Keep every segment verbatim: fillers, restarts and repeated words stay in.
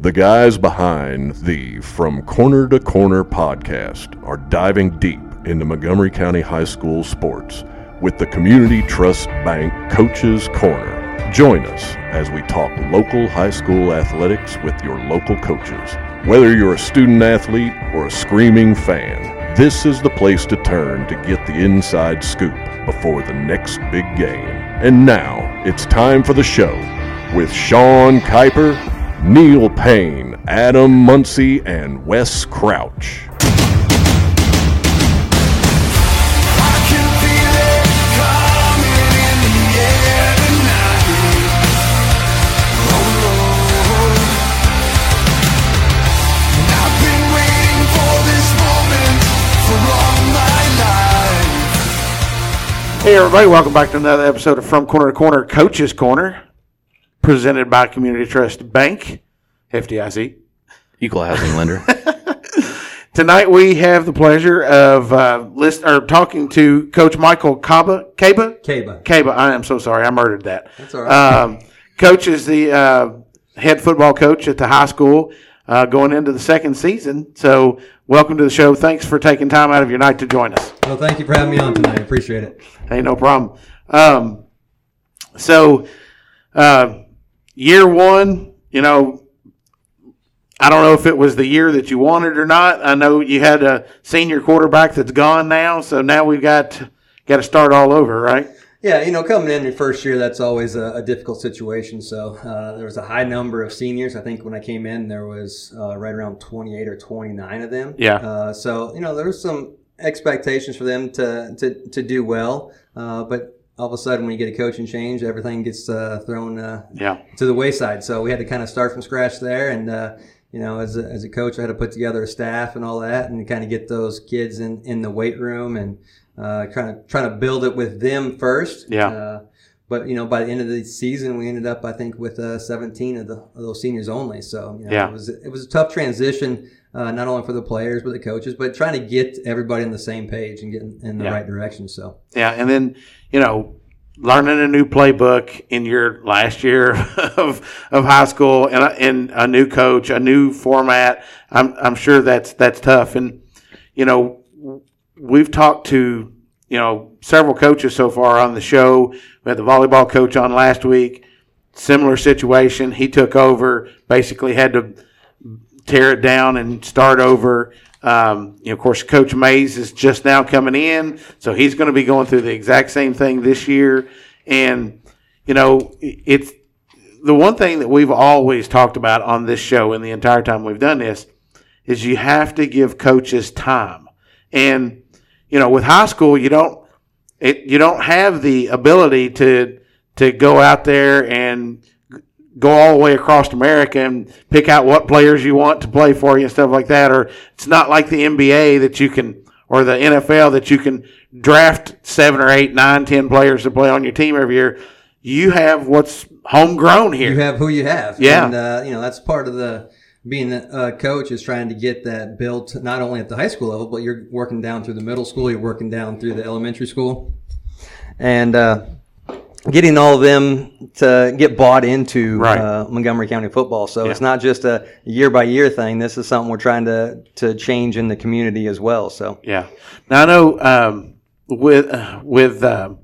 The guys behind the From Corner to Corner podcast are diving deep into Montgomery County High School sports with the Community Trust Bank Coaches Corner. Join us as we talk local high school athletics with your local coaches. Whether you're a student athlete or a screaming fan, this is the place to turn to get the inside scoop before the next big game. And now it's time for the show with Sean Kiper, Neil Payne, Adam Muncy, and Wes Crouch. Hey everybody, welcome back to another episode of From Corner to Corner, Coach's Corner, presented by Community Trust Bank, F D I C. Equal housing lender. Tonight we have the pleasure of uh, list, or talking to Coach Michael Caba. Caba? Caba. Caba, I am so sorry, I murdered that. That's all right. Um, coach is the uh, head football coach at the high school uh, going into the second season, so welcome to the show. Thanks for taking time out of your night to join us. Well, thank you for having me on tonight. I appreciate it. Hey, no problem. Um, so, uh, year one, you know, I don't know if it was the year that you wanted or not. I know you had a senior quarterback that's gone now, so now we've got got to start all over, right? Yeah, you know, coming in your first year, that's always a, a difficult situation. So uh, there was a high number of seniors. I think when I came in, there was uh, right around twenty-eight or twenty-nine of them. Yeah. Uh, so, you know, there was some expectations for them to to, to do well. Uh, but all of a sudden, when you get a coaching change, everything gets uh, thrown uh, yeah. to the wayside. So we had to kind of start from scratch there. And, uh, you know, as a, as a coach, I had to put together a staff and all that and kind of get those kids in, in the weight room and Uh, kind of trying to build it with them first. Yeah. Uh, but, you know, by the end of the season, we ended up, I think, with uh, seventeen of, the, of those seniors only. So, you know, yeah. it was it was a tough transition, uh, not only for the players, but the coaches, but trying to get everybody on the same page and getting in the yeah. right direction. So, yeah. And then, you know, learning a new playbook in your last year of of high school and a, and a new coach, a new format, I'm I'm sure that's that's tough. And, you know, we've talked to, you know, several coaches so far on the show. We had the volleyball coach on last week. Similar situation. He took over, basically had to tear it down and start over. Um, you know, of course, Coach Mays is just now coming in, so he's going to be going through the exact same thing this year. And, you know, it's the one thing that we've always talked about on this show and the entire time we've done this is you have to give coaches time. And, you know, with high school, you don't it you don't have the ability to to go out there and go all the way across America and pick out what players you want to play for you and stuff like that. Or it's not like the N B A that you can, or the N F L that you can draft seven or eight, nine, ten players to play on your team every year. You have what's homegrown here. You have who you have. Yeah, and uh, you know that's part of the. Being a coach is trying to get that built not only at the high school level, but you're working down through the middle school, you're working down through the elementary school, and uh, getting all of them to get bought into right. uh, Montgomery County football. So yeah. it's not just a year-by-year thing. This is something we're trying to to change in the community as well. So yeah. Now I know um, with uh, with um,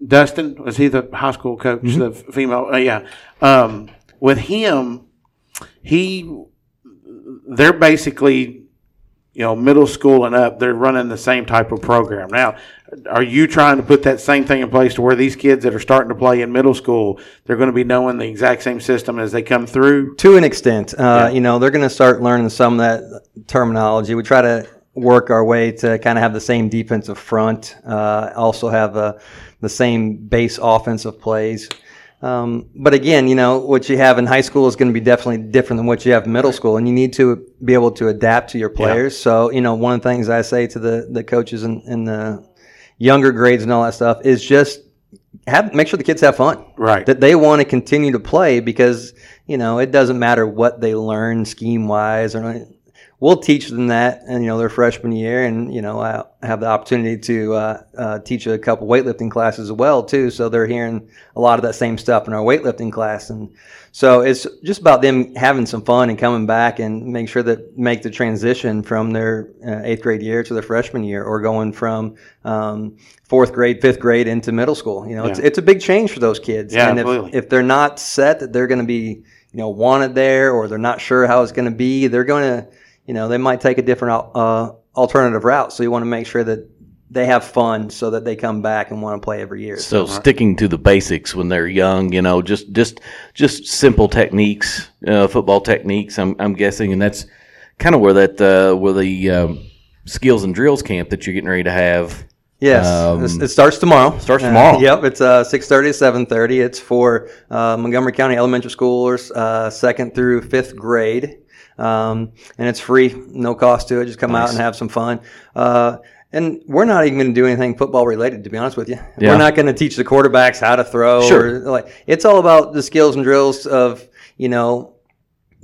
Dustin, was he the high school coach, mm-hmm. the female? Uh, yeah, um, with him. He, they're basically, you know, middle school and up, they're running the same type of program. Now, are you trying to put that same thing in place to where these kids that are starting to play in middle school, they're going to be knowing the exact same system as they come through? To an extent. Uh, yeah. You know, they're going to start learning some of that terminology. We try to work our way to kind of have the same defensive front, uh, also have uh, the same base offensive plays. Um, but again, you know, what you have in high school is going to be definitely different than what you have in middle school, and you need to be able to adapt to your players. Yeah. So, you know, one of the things I say to the, the coaches in, in the younger grades and all that stuff is just have make sure the kids have fun. Right. That they want to continue to play because, you know, it doesn't matter what they learn scheme-wise or we'll teach them that, and you know, their freshman year, and you know, I have the opportunity to uh, uh, teach a couple weightlifting classes as well too. So they're hearing a lot of that same stuff in our weightlifting class, and so it's just about them having some fun and coming back and make sure that make the transition from their uh, eighth grade year to their freshman year, or going from um, fourth grade, fifth grade into middle school. You know, yeah. it's it's a big change for those kids, yeah, and if, if they're not set that they're going to be you know wanted there, or they're not sure how it's going to be, they're going to You know, they might take a different uh, alternative route. So you want to make sure that they have fun so that they come back and want to play every year. So, so sticking to the basics when they're young, you know, just just just simple techniques, uh, football techniques, I'm I'm guessing. And that's kind of where that uh, where the um, skills and drills camp that you're getting ready to have. Yes, um, it starts tomorrow. Starts tomorrow. Uh, yep, it's uh, six thirty to seven thirty. It's for uh, Montgomery County Elementary Schoolers, uh, second through fifth grade. Um, and it's free, no cost to it. Just come nice. out and have some fun. Uh, and we're not even going to do anything football related, to be honest with you. Yeah. We're not going to teach the quarterbacks how to throw. Sure. Or, like, it's all about the skills and drills of, you know,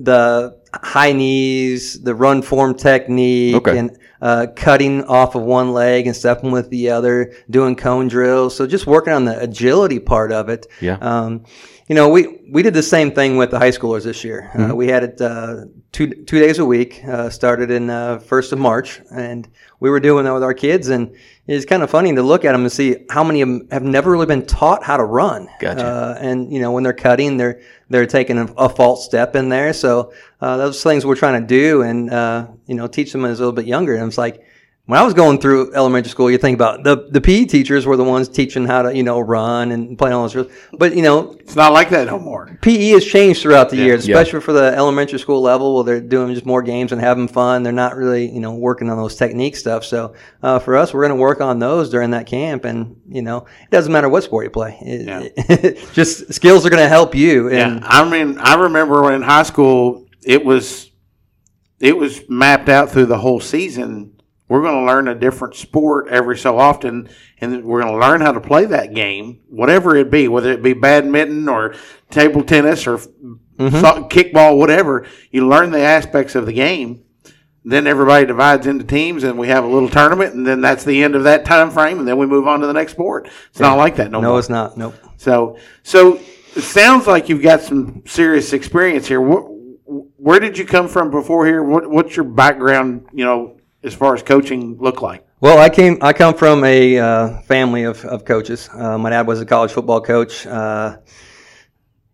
the high knees, the run form technique, okay. and uh, cutting off of one leg and stepping with the other, doing cone drills. So just working on the agility part of it. Yeah. Um, You know, we, we did the same thing with the high schoolers this year. Mm-hmm. Uh, we had it uh, two two days a week, uh, started in uh, first of March, and we were doing that with our kids. And it's kind of funny to look at them and see how many of them have never really been taught how to run. Gotcha. Uh, and you know, when they're cutting, they're they're taking a, a false step in there. So uh, those things we're trying to do, and uh, you know, teach them as a little bit younger. And it's like, when I was going through elementary school, you think about the the P E teachers were the ones teaching how to, you know, run and play all those drills. But, you know, it's not like that no more. P E has changed throughout the yeah. years, especially yeah. for the elementary school level where they're doing just more games and having fun. They're not really, you know, working on those technique stuff. So uh, for us, we're going to work on those during that camp. And, you know, it doesn't matter what sport you play. It, yeah. it, just skills are going to help you. And yeah. I mean, I remember when in high school, it was it was mapped out through the whole season. We're going to learn a different sport every so often, and we're going to learn how to play that game, whatever it be, whether it be badminton or table tennis or mm-hmm. sock, kickball, whatever. You learn the aspects of the game. Then everybody divides into teams, and we have a little tournament, and then that's the end of that time frame, and then we move on to the next sport. It's yeah. not like that no, no more. No, it's not. Nope. So, so it sounds like you've got some serious experience here. Where, where did you come from before here? What, what's your background, you know, as far as coaching look like? Well, I came. I come from a uh, family of, of coaches. Uh, my dad was a college football coach. Uh,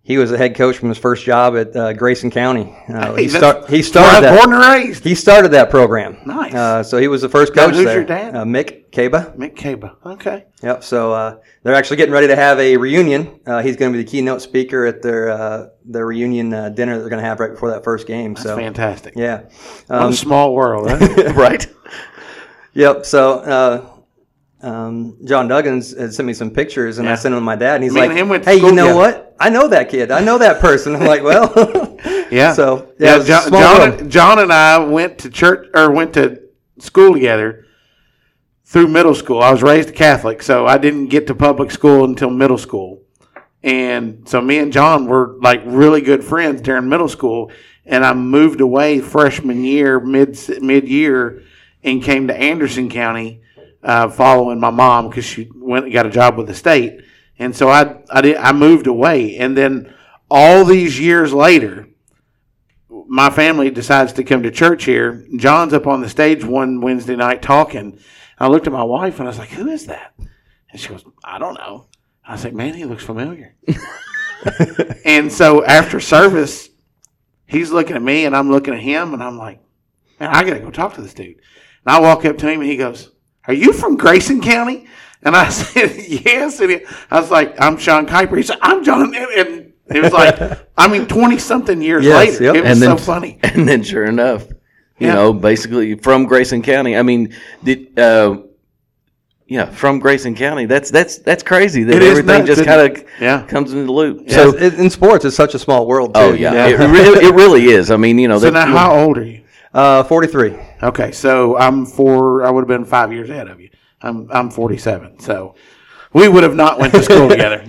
he was a head coach from his first job at uh, Grayson County. Uh, hey, he, start, he started that. Born and raised. He started that program. Nice. Uh, so he was the first coach now, who's there. Who's your dad? Uh, Mick Caba. Mick Caba. Okay. Yep. So uh, they're actually getting ready to have a reunion. Uh, he's going to be the keynote speaker at their uh, their reunion uh, dinner that they're going to have right before that first game. That's so fantastic. Yeah. Um, what a small world, huh? Right? Yep. So. Uh, Um, John Duggins had sent me some pictures, and yeah. I sent them to my dad, and he's me like, and "Hey, you know together. What? I know that kid. I know that person." I'm like, "Well, yeah." So yeah, yeah John, John, John and I went to church or went to school together through middle school. I was raised a Catholic, so I didn't get to public school until middle school, and so me and John were like really good friends during middle school. And I moved away freshman year, mid mid year, and came to Anderson County. Uh, following my mom because she went and got a job with the state, and so I I, did, I moved away, and then all these years later, my family decides to come to church here. John's up on the stage one Wednesday night talking. I looked at my wife and I was like, "Who is that?" And she goes, "I don't know." I was like, "Man, he looks familiar." And so after service, he's looking at me and I'm looking at him, and I'm like, "Man, I gotta go talk to this dude." And I walk up to him and he goes, "Are you from Grayson County?" And I said, "Yes." And I was like, "I'm Sean Kiper." He said, "I'm John." And it was like, I mean, twenty-something years yes, later. Yep. It was and then, so funny. And then sure enough, you yeah. know, basically from Grayson County. I mean, did, uh, yeah, from Grayson County. That's that's that's crazy that everything nuts, just kind of yeah. comes into the loop. Yeah. So it, in sports, it's such a small world, too. Oh, yeah. yeah. It, really, it really is. I mean, you know. So now how old are you? Uh, forty-three. Okay, so I'm four. I would have been five years ahead of you. I'm I'm forty-seven. So We would have not went to school together.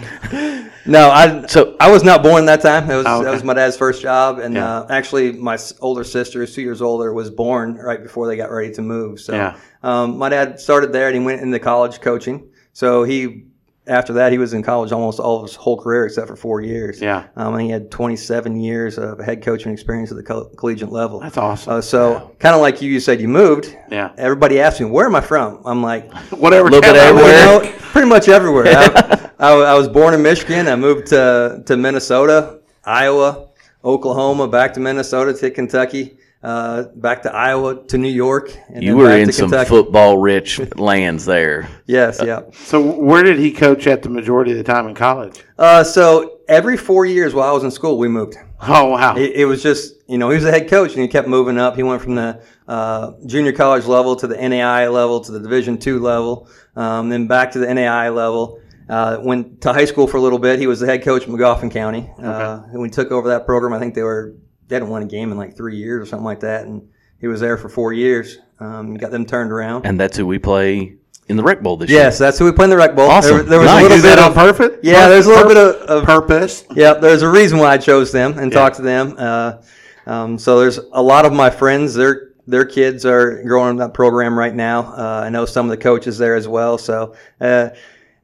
No, I so I was not born that time. It was oh, okay. That was my dad's first job, and yeah. uh, actually my older sister, who's two years older, was born right before they got ready to move. So yeah. um, my dad started there, and he went into college coaching. So he after that he was in college almost all of his whole career except for four years. Yeah, um, and he had twenty-seven years of head coaching experience at the co- collegiate level. That's awesome. Uh, so yeah. kind of like you, you said you moved. Yeah. Everybody asks me, where am I from? I'm like, whatever. A little bit everywhere. You know, pretty much everywhere. I, I, I was born in Michigan. I moved to, to Minnesota, Iowa, Oklahoma, back to Minnesota, to Kentucky, uh, back to Iowa, to New York. And you then were back in to some Kentucky. Football-rich lands there. Yes, yeah. So where did he coach at the majority of the time in college? Uh, so every four years while I was in school, we moved. Oh, wow. It, it was just, you know, he was a head coach, and he kept moving up. He went from the uh, junior college level to the N A I A level to the Division two level, um, then back to the N A I A level. Uh, went to high school for a little bit. He was the head coach at Magoffin County. Uh, okay. When we took over that program, I think they were they hadn't won a game in like three years or something like that. And he was there for four years. Um, got them turned around. And that's who we play in the Rec Bowl this yes, year. Yes, that's who we play in the Rec Bowl. Awesome. There, there was nice. a little Is bit that of perfect. Yeah, there's a little purpose. bit of, of purpose. Yeah, there's a reason why I chose them and yeah. talked to them. Uh, um, so there's a lot of my friends. They're Their kids are growing in that program right now. Uh, I know some of the coaches there as well. So. Uh,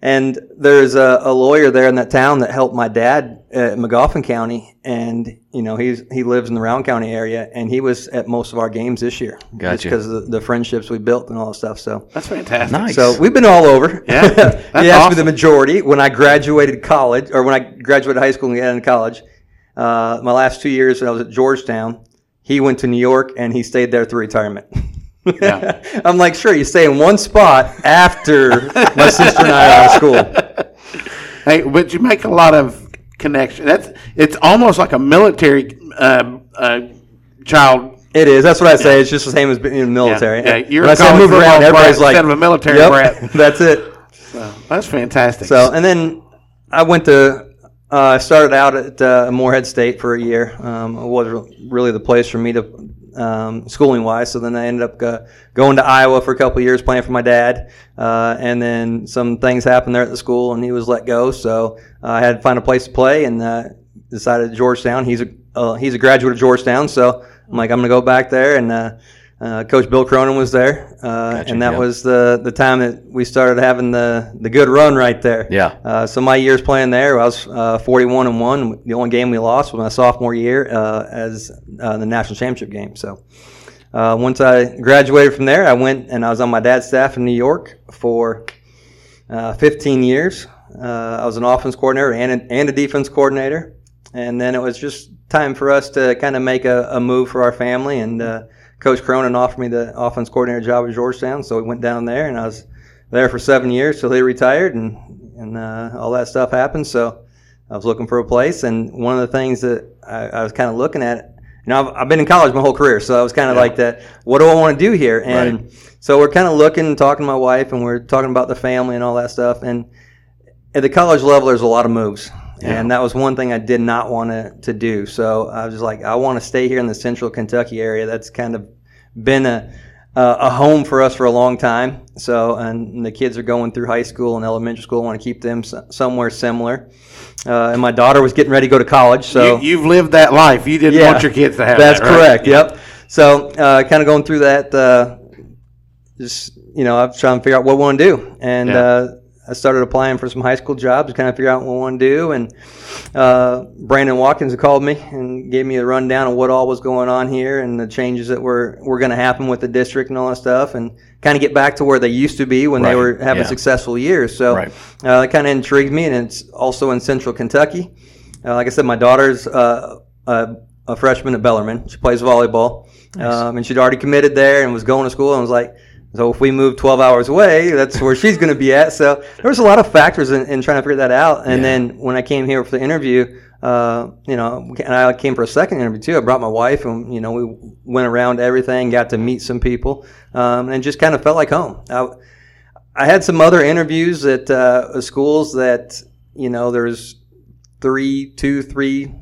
And there's a, a lawyer there in that town that helped my dad at Magoffin County, and you know he's he lives in the Round County area, and he was at most of our games this year. Gotcha. Just because of the, the friendships we built and all that stuff. So that's fantastic. Nice. So we've been all over. Yeah, that's he asked awesome. me the majority when I graduated college, or when I graduated high school and got into college. Uh, my last two years when I was at Georgetown, he went to New York and he stayed there through retirement. Yeah. I'm like, sure, you stay in one spot after my sister and I out of school. Hey, but you make a lot of connections. That's it's almost like a military uh, uh, child. It is. That's what I say. Yeah. It's just the same as being in the military. Yeah, yeah. You're when a I move around, everybody's like, instead of a military yep, brat. That's it. So, that's fantastic. So, and then I went to. I uh, started out at uh, Morehead State for a year. Um, it wasn't really the place for me to um, schooling wise. So then I ended up uh, going to Iowa for a couple of years, playing for my dad. Uh, and then some things happened there at the school, and he was let go. So I had to find a place to play, and uh, decided Georgetown. He's a uh, he's a graduate of Georgetown, so I'm like, I'm going to go back there. And uh, uh, Coach Bill Cronin was there, uh, gotcha, and that yeah. was the the time that we started having the the good run right there. Yeah. Uh, so my years playing there, I was uh, forty-one and one. The only game we lost was my sophomore year uh, as uh, the national championship game. So uh, once I graduated from there, I went and I was on my dad's staff in New York for uh, fifteen years. Uh, I was an offense coordinator and a, and a defense coordinator. And then it was just time for us to kind of make a, a move for our family. And uh, Coach Cronin offered me the offense coordinator job at Georgetown, so we went down there, and I was there for seven years till he retired, and and uh, all that stuff happened. So I was looking for a place, and one of the things that I, I was kind of looking at, you know, I've, I've been in college my whole career, so I was kind of yeah. like that. What do I want to do here? And right. so we're kind of looking and talking to my wife, and we're talking about the family and all that stuff. And at the college level, there's a lot of moves. Yeah. And that was one thing I did not want to, to do. So I was just like, I want to stay here in the central Kentucky area. That's kind of been a uh, a home for us for a long time. So, and the kids are going through high school and elementary school. I want to keep them s- somewhere similar. Uh, and my daughter was getting ready to go to college. So you, You've lived that life. You didn't yeah, want your kids to have that's that, That's correct, right? Yep. So uh, kind of going through that, uh, just, you know, I was trying to figure out what I want to do. And yeah. uh I started applying for some high school jobs, kind of figure out what I want to do. And uh, Brandon Watkins called me and gave me a rundown of what all was going on here and the changes that were, were going to happen with the district and all that stuff, and kind of get back to where they used to be when right. they were having yeah. successful years. So right. uh, it kind of intrigued me, and it's also in central Kentucky. Uh, like I said, my daughter's uh, a, a freshman at Bellarmine. She plays volleyball. Nice. Um, and she'd already committed there and was going to school, and was like, so if we move twelve hours away, that's where she's going to be at. So there was a lot of factors in, in trying to figure that out. And yeah. then when I came here for the interview, uh, you know, and I came for a second interview too. I brought my wife, and you know, we went around everything, got to meet some people, um, and just kind of felt like home. I, I had some other interviews at uh, schools that, you know, there's three, two, three,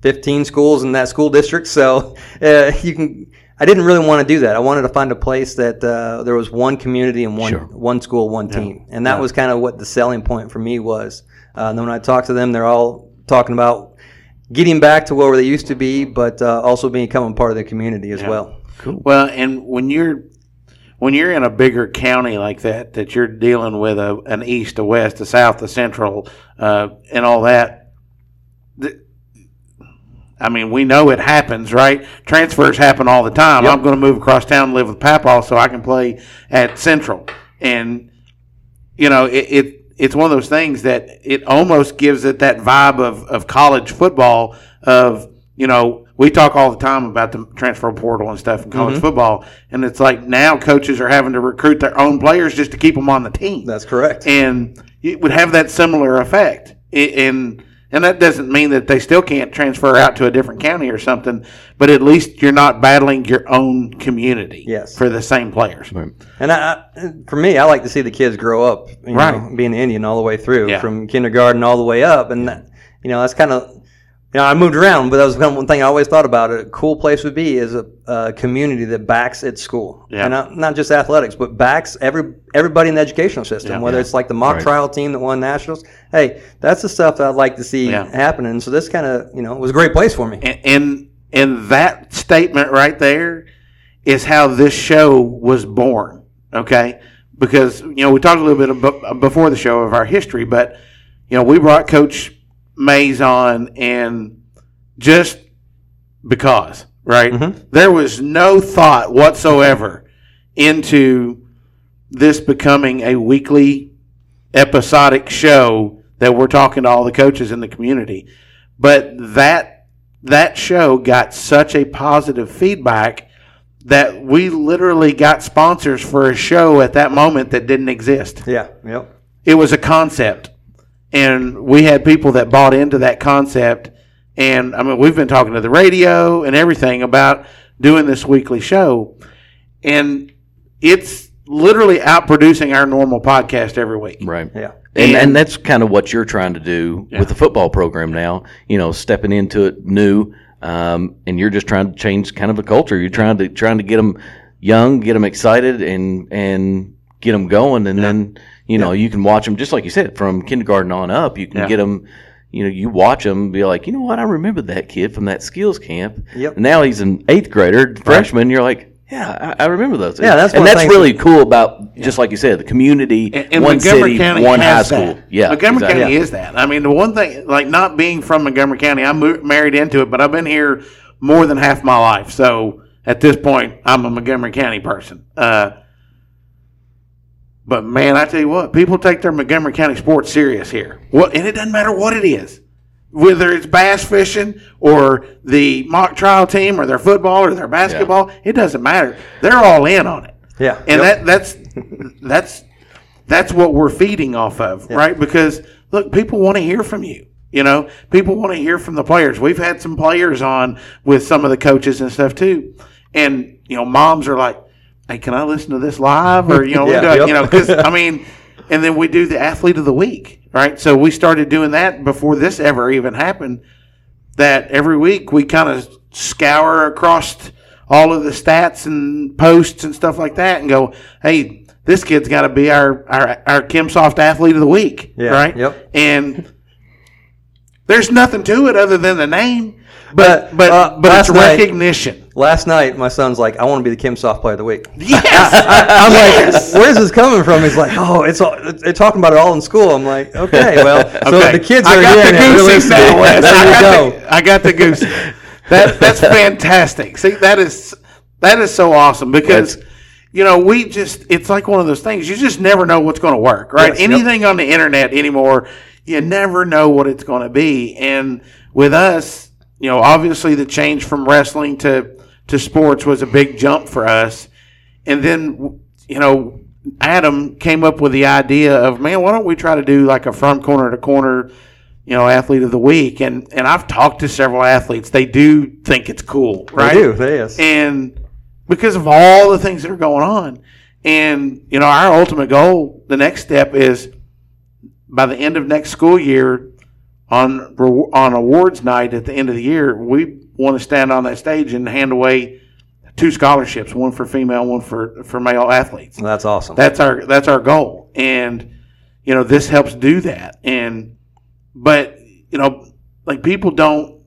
fifteen schools in that school district. So uh, you can. I didn't really want to do that. I wanted to find a place that uh, there was one community and one sure. one school, one yeah. team. And that yeah. was kind of what the selling point for me was. Uh, and then when I talked to them, they're all talking about getting back to where they used to be, but uh, also becoming part of the community as yeah. well. Cool. Well, and when you're when you're in a bigger county like that, that you're dealing with a, an east, a west, a south, a central, uh, and all that, th- I mean, we know it happens, right? Transfers happen all the time. Yep. I'm going to move across town and live with Papaw so I can play at Central. And, you know, it, it it's one of those things that it almost gives it that vibe of, of college football of, you know, we talk all the time about the transfer portal and stuff in college mm-hmm. football. And it's like now coaches are having to recruit their own players just to keep them on the team. That's correct. And it would have that similar effect. And And that doesn't mean that they still can't transfer out to a different county or something, but at least you're not battling your own community yes. for the same players. Right. And I, for me, I like to see the kids grow up, you right. know, being Indian all the way through, yeah. from kindergarten all the way up. And, that, you know, that's kind of – you know, I moved around, but that was one thing I always thought about. A cool place would be is a, a community that backs its school. Yeah. And not, not just athletics, but backs every everybody in the educational system, yeah. whether yeah. it's like the mock right. trial team that won nationals. Hey, that's the stuff that I'd like to see yeah. happening. So this kind of, you know, was a great place for me. And, and and that statement right there is how this show was born, okay? Because, you know, we talked a little bit about, before the show of our history, but, you know, we brought Coach – Mays on, and just because, right? Mm-hmm. There was no thought whatsoever into this becoming a weekly episodic show that we're talking to all the coaches in the community. But that that show got such a positive feedback that we literally got sponsors for a show at that moment that didn't exist. Yeah, yep. It was a concept. And we had people that bought into that concept. And, I mean, we've been talking to the radio and everything about doing this weekly show. And it's literally outproducing our normal podcast every week. Right. Yeah. And, and, and that's kind of what you're trying to do yeah. with the football program now, you know, stepping into it new. Um, and you're just trying to change kind of a culture. You're trying to trying to get them young, get them excited, and, and get them going. And yeah. then – You know, yeah. you can watch them, just like you said, from kindergarten on up. You can yeah. get them, you know, you watch them and be like, you know what, I remember that kid from that skills camp. Yep. And now he's an eighth grader, freshman. Right. You're like, yeah, I, I remember those. Yeah, that's And that's really that, cool about, just like you said, the community, and, and one Montgomery city, County one high school. That. Yeah, Montgomery exactly. County yeah. is that. I mean, the one thing, like not being from Montgomery County, I moved, married into it, but I've been here more than half my life. So at this point, I'm a Montgomery County person. Uh But, man, I tell you what, people take their Montgomery County sports serious here. What, and it doesn't matter what it is, whether it's bass fishing or the mock trial team or their football or their basketball. Yeah. It doesn't matter. They're all in on it. Yeah. And yep. that that's that's that's what we're feeding off of, yeah. right? Because, look, people want to hear from you. You know, people want to hear from the players. We've had some players on with some of the coaches and stuff too. And, you know, moms are like, hey, can I listen to this live? Or, you know, yeah, we do, yep. you know, because, I mean, and then we do the athlete of the week, right? So we started doing that before this ever even happened, that every week we kind of scour across all of the stats and posts and stuff like that and go, hey, this kid's got to be our, our, our Kimsoft athlete of the week, yeah, right? Yep. And there's nothing to it other than the name. But but uh, but it's recognition. Night, last night, my son's like, "I want to be the Kimsoft Player of the Week." Yes, I, I'm yes. like, "Where's this coming from?" He's like, "Oh, it's all, they're talking about it all in school." I'm like, "Okay, well, so okay. the kids are I got in the it, really now, Wes. There you I got go. The, I got the goose. That that's fantastic. See, that is that is so awesome because that's, you know we just it's like one of those things you just never know what's going to work, right? Yes, Anything yep. on the internet anymore, you never know what it's going to be, and with us. You know, obviously the change from wrestling to, to sports was a big jump for us. And then, you know, Adam came up with the idea of, man, why don't we try to do like a From Corner to Corner, you know, athlete of the week. And and I've talked to several athletes. They do think it's cool, right? They do, they is. And because of all the things that are going on. And, you know, our ultimate goal, the next step is by the end of next school year, On on awards night at the end of the year, we want to stand on that stage and hand away two scholarships, one for female, one for, for male athletes. That's awesome. That's our that's our goal. And, you know, this helps do that. And but, you know, like people don't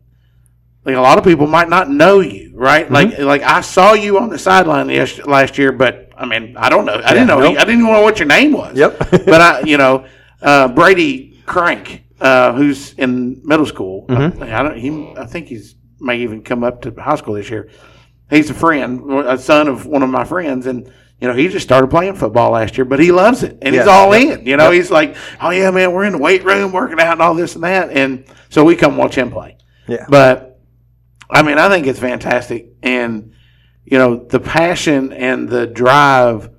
like a lot of people might not know you, right? Mm-hmm. Like like I saw you on the sideline last year, but I mean, I don't know. I yeah, didn't know nope. I didn't even know what your name was. Yep. But I, you know, uh, Brady Crank, uh, who's in middle school. Mm-hmm. I, I don't he I think he's may even come up to high school this year. He's a friend, a son of one of my friends, and you know he just started playing football last year. But he loves it, and yeah. he's all yep. in. You know, yep. he's like, "Oh yeah, man, we're in the weight room working out and all this and that." And so we come watch him play. Yeah. But I mean, I think it's fantastic, and you know the passion and the drive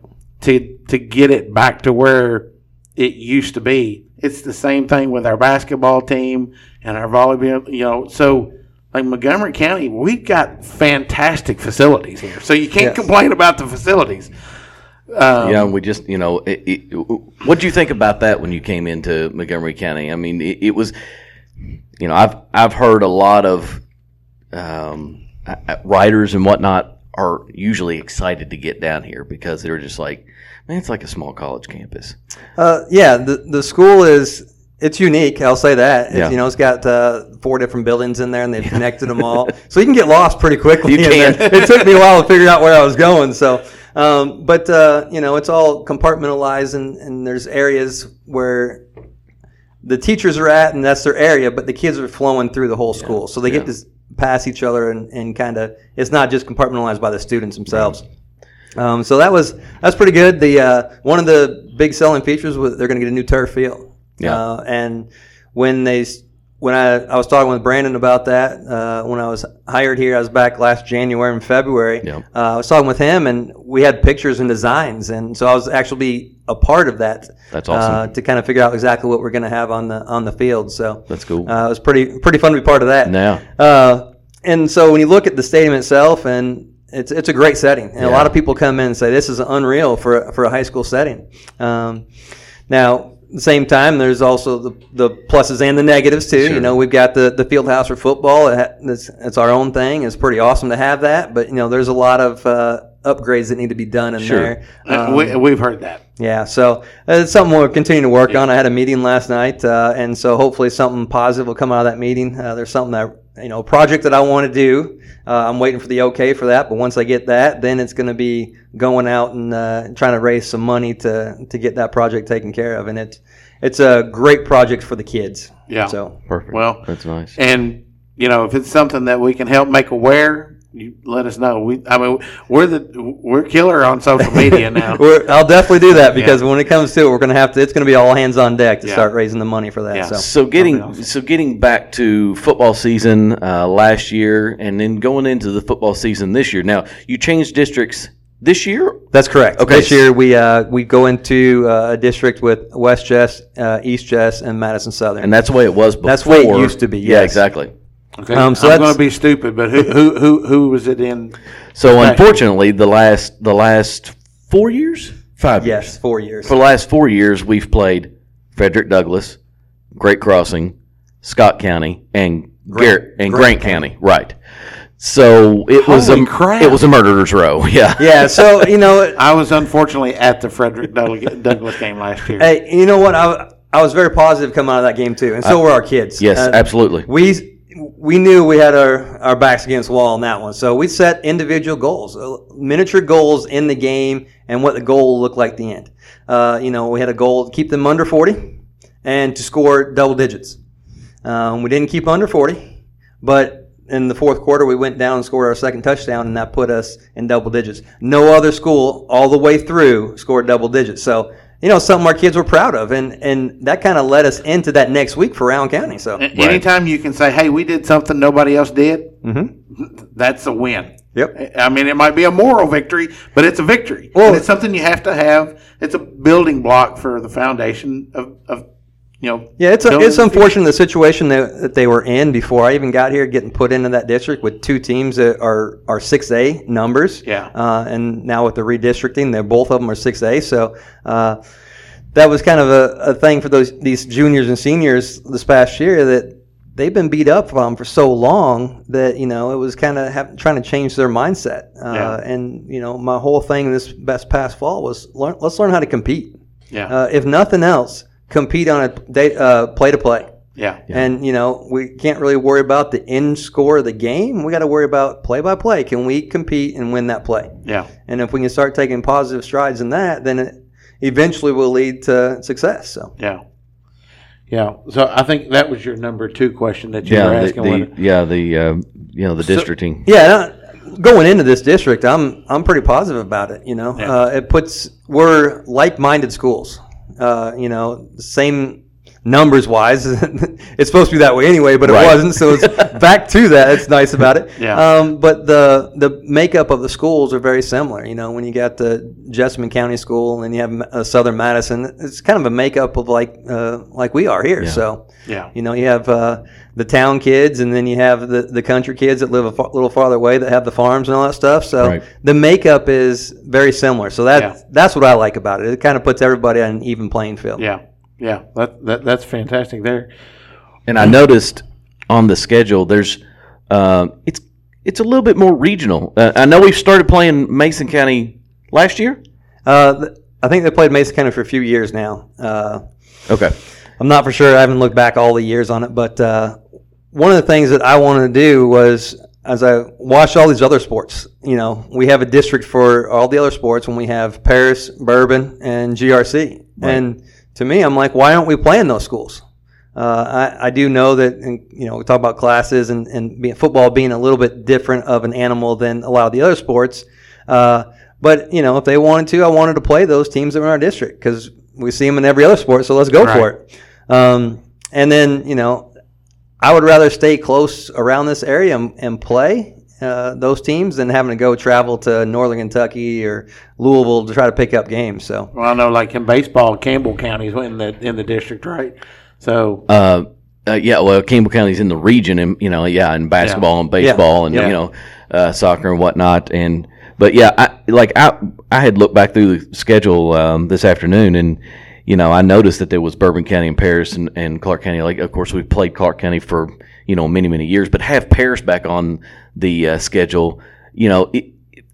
to to get it back to where it used to be. It's the same thing with our basketball team and our volleyball. You know, so. Like Montgomery County, we've got fantastic facilities here, so you can't yes. complain about the facilities. Um, yeah, we just, you know, it, it, what do you think about that when you came into Montgomery County? I mean, it, it was, you know, I've I've heard a lot of um, writers and whatnot are usually excited to get down here because they're just like, man, it's like a small college campus. Uh, yeah, the the school is. It's unique, I'll say that. Yeah. It's, you know, it's got uh, four different buildings in there, and they've connected them all. So you can get lost pretty quickly. You can. It took me a while to figure out where I was going. So, um, but, uh, you know, it's all compartmentalized, and, and there's areas where the teachers are at, and that's their area, but the kids are flowing through the whole yeah. school. So they yeah. get to pass each other, and, and kind of – it's not just compartmentalized by the students themselves. Right. Um, so that was that's pretty good. The uh, one of the big selling features was they're going to get a new turf field. Yeah, uh, and when they when I, I was talking with Brandon about that uh, when I was hired here, I was back last January and February. Yeah. Uh, I was talking with him, and we had pictures and designs, and so I was actually a part of that. That's awesome. Uh, to kind of figure out exactly what we're going to have on the on the field. So that's cool. Uh, it was pretty pretty fun to be part of that. Yeah. Uh, and so when you look at the stadium itself, and it's it's a great setting, and yeah. a lot of people come in and say this is unreal for for a high school setting. Um, now. At the same time, there's also the the pluses and the negatives too. Sure. You know, we've got the, the field house for football. It ha- it's, it's our own thing. It's pretty awesome to have that. But you know, there's a lot of uh, upgrades that need to be done in sure. there. Um, we, we've heard that. Yeah, so it's something we'll continue to work yeah. on. I had a meeting last night, uh, and so hopefully something positive will come out of that meeting. Uh, there's something that you know, a project that I want to do. Uh, I'm waiting for the okay for that, but once I get that, then it's going to be going out and uh, trying to raise some money to to get that project taken care of, and it's it's a great project for the kids. Yeah, so perfect. Well, that's nice. And you know, if it's something that we can help make aware, you let us know. We, I mean, we're the we're killer on social media now. we're, I'll definitely do that because yeah. when it comes to it, we're going to have to. It's going to be all hands on deck to yeah. start raising the money for that. Yeah. So. so getting awesome. so getting back to football season uh, last year, and then going into the football season this year. Now you changed districts. This year? That's correct. Okay. This year we uh, we go into uh, a district with West Jess, uh, East Jess, and Madison Southern. And that's the way it was before. That's the way it used to be, yes. Yeah, exactly. Okay. Um, so I'm going to be stupid, but who, who who who was it in? So unfortunately, the last the last four years? Five yes, years. Yes, four years. For the last four years, we've played Frederick Douglass, Great Crossing, Scott County, and Grant, Garrett, and Grant, Grant County. County. Right. So it Holy was a crap. it was a murderer's row, yeah, yeah. So you know, I was unfortunately at the Frederick Douglass game last year. Hey, you know what? I I was very positive coming out of that game too, and so I, were our kids. Yes, uh, absolutely. We we knew we had our, our backs against the wall on that one, so we set individual goals, miniature goals in the game, and what the goal looked like at the end. Uh, you know, we had a goal to keep them under forty and to score double digits. Um, we didn't keep under forty, but. In the fourth quarter, we went down and scored our second touchdown, and that put us in double digits. No other school all the way through scored double digits. So, you know, something our kids were proud of, and, and that kind of led us into that next week for Round County. So, right. Anytime you can say, hey, we did something nobody else did, mm-hmm. that's a win. Yep. I mean, it might be a moral victory, but it's a victory. Well, and it's something you have to have. It's a building block for the foundation of, of You know, yeah, it's a, it's unfortunate the situation that, that they were in before I even got here, getting put into that district with two teams that are, are six A numbers. Yeah. Uh, and now with the redistricting, they're both of them are six A. So uh, that was kind of a, a thing for those these juniors and seniors this past year that they've been beat up on for so long that, you know, it was kind of ha- trying to change their mindset. Uh, yeah. And, you know, my whole thing this best past fall was learn, let's learn how to compete. Yeah. Uh, if nothing else, compete on a day, uh, play to play. Yeah. yeah. And, you know, we can't really worry about the end score of the game. We got to worry about play by play. Can we compete and win that play? Yeah. And if we can start taking positive strides in that, then it eventually will lead to success. So, yeah. Yeah, so I think that was your number two question that you yeah, were asking. The, the, yeah, the uh, you know the so, districting. Yeah, going into this district, I'm I'm pretty positive about it. You know, yeah. uh, it puts we're like-minded schools. Uh, you know, same numbers wise. It's supposed to be that way anyway, but it right. wasn't. So it's back to that. It's nice about it. Yeah. Um, but the the makeup of the schools are very similar. You know, when you got the Jessamine County School and you have uh, Southern Madison, it's kind of a makeup of like uh, like we are here. Yeah. So yeah. you know, you have uh, the town kids, and then you have the, the country kids that live a fa- little farther away that have the farms and all that stuff. So right. the makeup is very similar. So that yeah. that's what I like about it. It kind of puts everybody on an even playing field. Yeah. Yeah, that, that that's fantastic there. And I noticed on the schedule, there's uh, it's it's a little bit more regional. Uh, I know we've started playing Mason County last year. Uh, th- I think they played Mason County for a few years now. Uh, okay, I'm not for sure. I haven't looked back all the years on it, but uh, one of the things that I wanted to do was as I watched all these other sports. You know, we have a district for all the other sports when we have Paris, Bourbon, and G R C, right. and to me, I'm like, why aren't we playing those schools? Uh, I, I do know that, and, you know, we talk about classes and, and being, football being a little bit different of an animal than a lot of the other sports. Uh, but, you know, if they wanted to, I wanted to play those teams that were in our district because we see them in every other sport, so let's go right. for it. Um, and then, you know, I would rather stay close around this area and, and play uh, those teams than having to go travel to Northern Kentucky or Louisville to try to pick up games. So, well, I know, like in baseball, Campbell County's in the in the district, right? So, uh, uh, yeah, well, Campbell County's in the region, and you know, yeah, in basketball yeah. and baseball, yeah. and yeah. you know, uh, soccer and whatnot. And but yeah, I, like I I had looked back through the schedule um, this afternoon, and you know, I noticed that there was Bourbon County and Paris and, and Clark County. Like, of course, we've played Clark County for, you know, many, many years, but have Paris back on the uh, schedule. You know, it, it,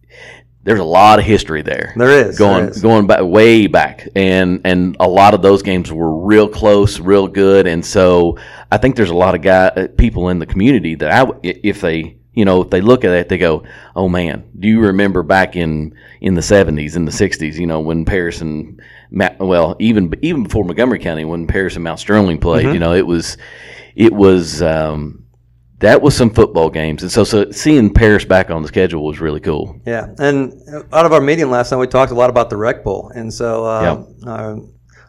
there's a lot of history there. There is. Going there is. going back, way back. And and a lot of those games were real close, real good. And so I think there's a lot of guy, people in the community that I, if they, you know, if they look at it, they go, oh, man, do you remember back in, in the seventies, in the sixties, you know, when Paris and, well, even even before Montgomery County, when Paris and Mount Sterling played, mm-hmm. you know, it was, it was, um, that was some football games. And so, so seeing Paris back on the schedule was really cool. Yeah. And out of our meeting last night, we talked a lot about the Rec Bowl. And so, um, yeah. uh,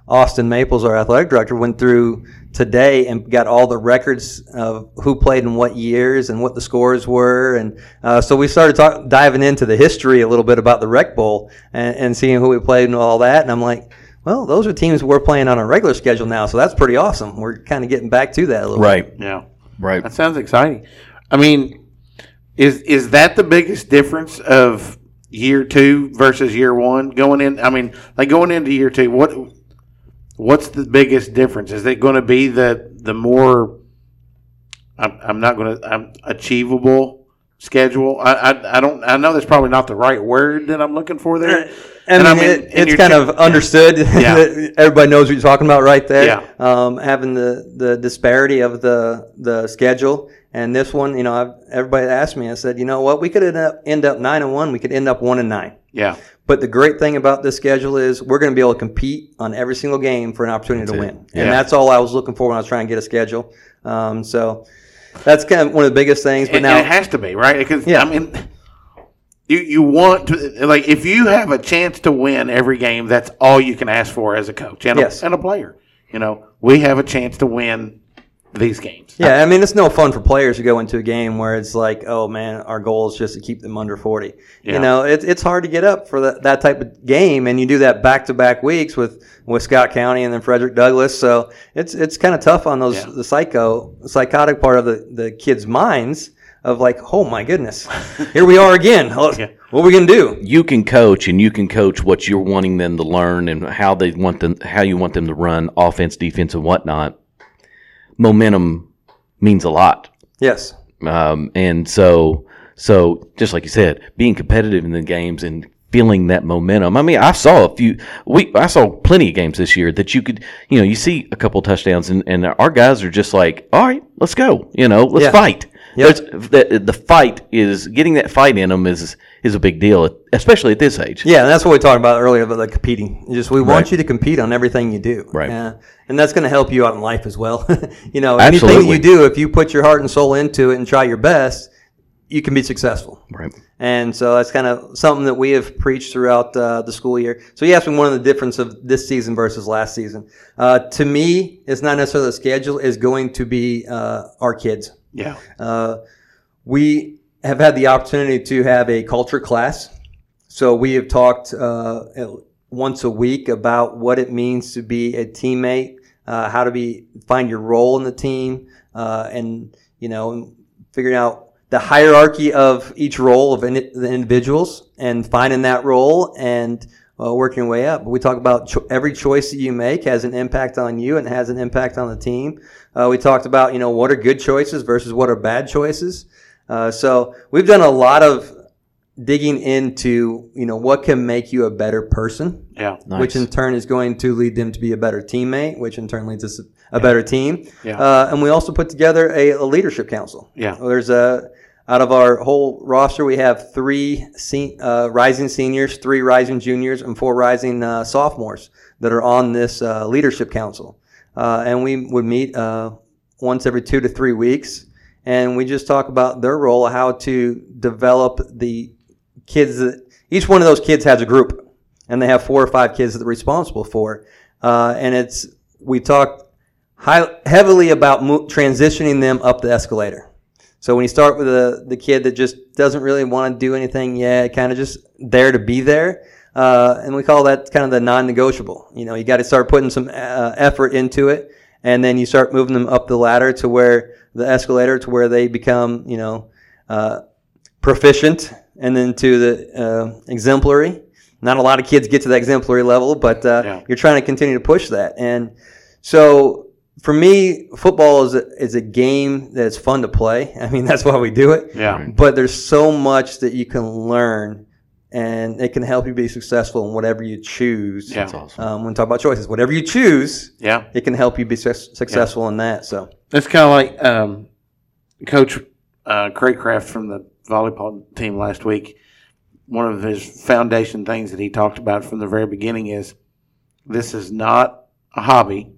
Austin Maples, our athletic director, went through today and got all the records of who played in what years and what the scores were. And uh, so we started talk, diving into the history a little bit about the Rec Bowl and, and seeing who we played and all that. And I'm like, well, those are teams we're playing on a regular schedule now, so that's pretty awesome. We're kind of getting back to that a little right. bit. Right, yeah. Right. That sounds exciting. I mean, is is that the biggest difference of year two versus year one? Going in, I mean, like going into year two, what – what's the biggest difference? Is it going to be the the more I'm, I'm not going to I'm achievable schedule? I, I I don't I know that's probably not the right word that I'm looking for there. And, and I mean, it, it's kind of understood. Yeah. Everybody knows what you're talking about, right there. Yeah. Um, having the, the disparity of the the schedule and this one, you know, I've, everybody asked me. I said, you know what, we could end up end up nine and one. We could end up one and nine. Yeah. But the great thing about this schedule is we're going to be able to compete on every single game for an opportunity that's to win. Yeah. And that's all I was looking for when I was trying to get a schedule. Um, so that's kind of one of the biggest things. But and, now and it has to be, right? Because, yeah. I mean, you, you want to – like if you have a chance to win every game, that's all you can ask for as a coach and, yes. a, and a player. You know, we have a chance to win these games. Yeah, I mean, it's no fun for players to go into a game where it's like, oh, man, our goal is just to keep them under forty. Yeah. You know, it, it's hard to get up for that, that type of game, and you do that back-to-back weeks with, with Scott County and then Frederick Douglass. So it's it's kind of tough on those yeah. the psycho psychotic part of the, the kids' minds of like, oh, my goodness, here we are again. yeah. What are we going to do? You can coach, and you can coach what you're wanting them to learn and how they want them, how you want them to run offense, defense, and whatnot. Momentum means a lot. Yes. Um, and so, so just like you said, being competitive in the games and feeling that momentum. I mean, I saw a few. We I saw plenty of games this year that you could, you know, you see a couple touchdowns, and, and our guys are just like, all right, let's go. You know, let's yeah. fight. Yep. The, the fight is getting that fight in them is is a big deal, especially at this age. Yeah, and that's what we talked about earlier about the competing. Just we want right. you to compete on everything you do, right? Uh, and that's going to help you out in life as well. you know, Absolutely. Anything you do, if you put your heart and soul into it and try your best, you can be successful. Right. And so that's kind of something that we have preached throughout uh, the school year. So you asked me one of the difference of this season versus last season. Uh, to me, it's not necessarily the schedule is going to be uh, our kids. Yeah. Uh, we have had the opportunity to have a culture class. So we have talked uh, once a week about what it means to be a teammate, uh, how to be find your role in the team, uh, and you know, figuring out the hierarchy of each role of in, the individuals and finding that role and uh, working your way up. But we talk about cho- every choice that you make has an impact on you and has an impact on the team. Uh, we talked about, you know, what are good choices versus what are bad choices. Uh, so we've done a lot of digging into, you know, what can make you a better person, yeah, nice. Which in turn is going to lead them to be a better teammate, which in turn leads us to a yeah. better team. Yeah. Uh, and we also put together a, a leadership council. Yeah. There's a... Out of our whole roster, we have three se- uh, rising seniors, three rising juniors, and four rising uh, sophomores that are on this uh, leadership council. Uh, and we would meet uh, once every two to three weeks, and we just talk about their role, how to develop the kids. That, each one of those kids has a group, and they have four or five kids that they're responsible for. Uh, and it's we talk high, heavily about mo- transitioning them up the escalator. So when you start with the, the kid that just doesn't really want to do anything yet, kind of just there to be there, uh, and we call that kind of the non-negotiable. You know, you got to start putting some uh, effort into it, and then you start moving them up the ladder to where the escalator to where they become, you know, uh, proficient, and then to the uh, exemplary. Not a lot of kids get to the exemplary level, but uh, yeah. you're trying to continue to push that. And so... For me, football is a, is a game that's fun to play. I mean, that's why we do it. Yeah. But there's so much that you can learn, and it can help you be successful in whatever you choose. Yeah. That's awesome. Um, when we talk about choices, whatever you choose, yeah. it can help you be su- successful yeah. in that. So it's kind of like um, Coach uh, Craycraft from the volleyball team last week. One of his foundation things that he talked about from the very beginning is this is not a hobby.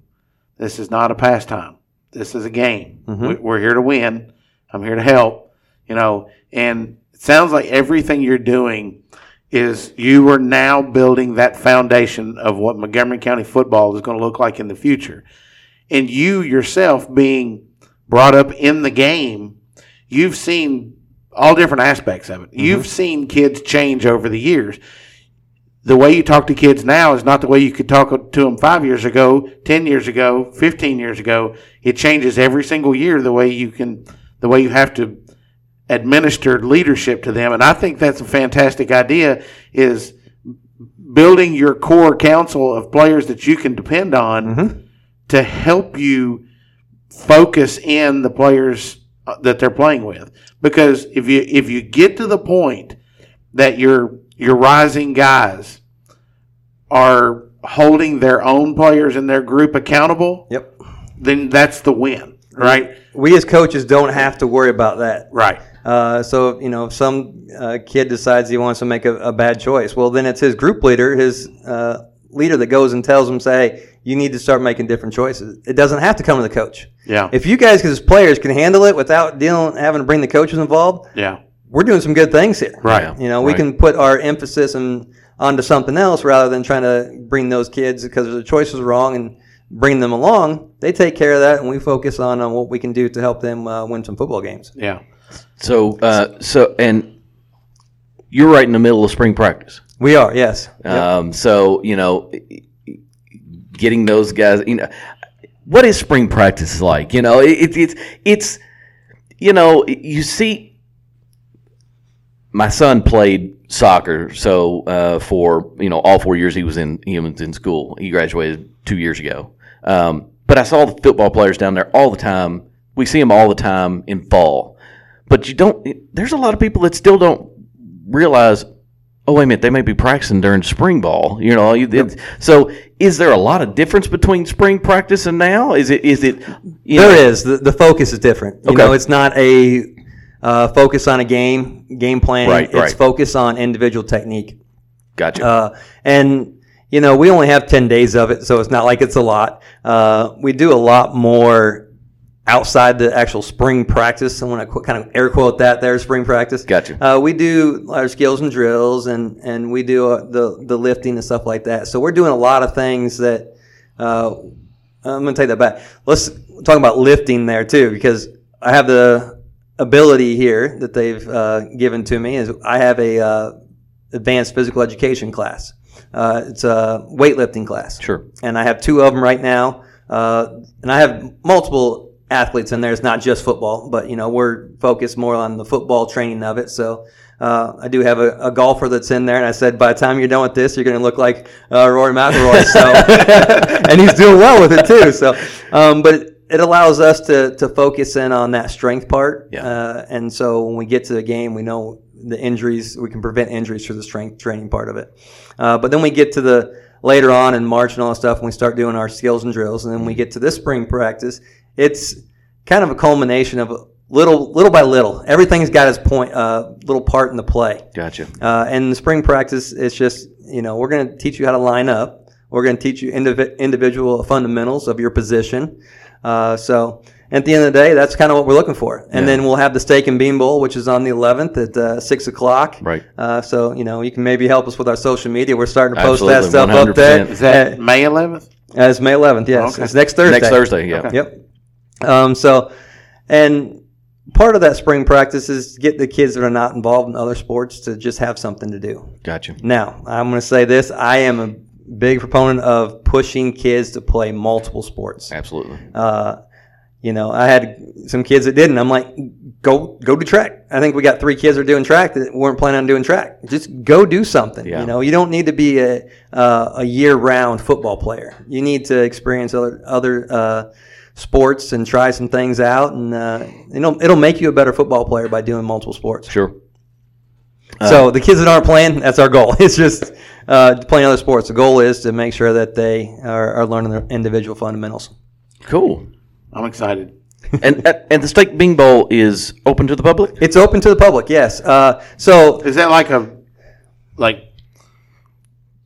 This is not a pastime. This is a game. Mm-hmm. We're here to win. I'm here to help. You know, and it sounds like everything you're doing is you are now building that foundation of what Montgomery County football is going to look like in the future. And you yourself being brought up in the game, you've seen all different aspects of it. Mm-hmm. You've seen kids change over the years. The way you talk to kids now is not the way you could talk to them five years ago, ten years ago, fifteen years ago. It changes every single year the way you can, the way you have to administer leadership to them. And I think that's a fantastic idea is building your core council of players that you can depend on mm-hmm. to help you focus in the players that they're playing with. Because if you, if you get to the point that you're, your rising guys are holding their own players in their group accountable, yep. then that's the win, right? We as coaches don't have to worry about that. Right. Uh, so, you know, if some uh, kid decides he wants to make a, a bad choice, well, then it's his group leader, his uh, leader that goes and tells him, say, hey, you need to start making different choices. It doesn't have to come to the coach. Yeah. If you guys as players can handle it without dealing, having to bring the coaches involved, yeah. we're doing some good things here. Right. You know, we right. can put our emphasis and onto something else rather than trying to bring those kids because their choice is wrong and bring them along. They take care of that, and we focus on, on what we can do to help them uh, win some football games. Yeah. So, uh, so and you're right in the middle of spring practice. We are, yes. Um, yep. So, you know, getting those guys, you know, what is spring practice like? You know, it, it, it's, it's, you know, you see, my son played soccer, so uh, for you know all four years he was in he was in school. He graduated two years ago. Um, but I saw the football players down there all the time We see them all the time in fall. But you don't. There's a lot of people that still don't realize, oh, wait a minute, they may be practicing during spring ball. You know, you, yep. So is there a lot of difference between spring practice and now? Is it? Is it? You there know, is. The, the focus is different. You okay. know, it's not a uh, focus on a game, game planning. Right, it's right. focus on individual technique. Gotcha. Uh, and, you know, we only have ten days of it, so it's not like it's a lot. Uh, we do a lot more outside the actual spring practice. I want to kind of air quote that there, spring practice. Gotcha. Uh, we do our skills and drills, and, and we do uh, the, the lifting and stuff like that. So we're doing a lot of things that uh, I'm going to take that back. Let's talk about lifting there too, because I have the ability here that they've uh, given to me is I have a uh, advanced physical education class. Uh, it's a weightlifting class. Sure. And I have two of them right now. Uh, and I have multiple athletes in there. It's not just football, but you know, we're focused more on the football training of it. So uh, I do have a, a golfer that's in there, and I said, by the time you're done with this, you're going to look like uh, Rory McIlroy. So, and he's doing well with it too. So, um, but it, it allows us to to focus in on that strength part. Yeah. Uh, and so when we get to the game, we know the injuries. We can prevent injuries through the strength training part of it. Uh, but then we get to the later on in March and all that stuff, and we start doing our skills and drills, and then we get to this spring practice. It's kind of a culmination of little, little by little. Everything's got its point, uh, little part in the play. Gotcha. Uh, and the spring practice, it's just, you know, we're going to teach you how to line up. We're going to teach you indiv- individual fundamentals of your position. Uh, so at the end of the day, that's kind of what we're looking for. And yeah. then we'll have the Steak and Bean Bowl, which is on the eleventh at uh, six o'clock. Right. Uh, so you know, you can maybe help us with our social media. We're starting to post Absolutely, that stuff one hundred percent. Up there. Is that uh, May eleventh? Uh, it's May eleventh. Yes, okay. It's next Thursday. Next Thursday. Yeah. Okay. Yep. Um, so, and part of that spring practice is get the kids that are not involved in other sports to just have something to do. Gotcha. Now, I'm going to say this. I am a big proponent of pushing kids to play multiple sports. Absolutely. Uh, you know, I had some kids that didn't. I'm like, go, go do track. I think we got three kids that are doing track that weren't planning on doing track. Just go do something. Yeah. You know, you don't need to be a, uh, a year-round football player. You need to experience other, other, uh, sports and try some things out, and uh, it'll it'll make you a better football player by doing multiple sports. Sure. Uh, so the kids that aren't playing, that's our goal. It's just uh, playing other sports. The goal is to make sure that they are, are learning their individual fundamentals. Cool. I'm excited. and and the Steak Bean Bowl is open to the public? It's open to the public. Yes. Uh, so is that like a like?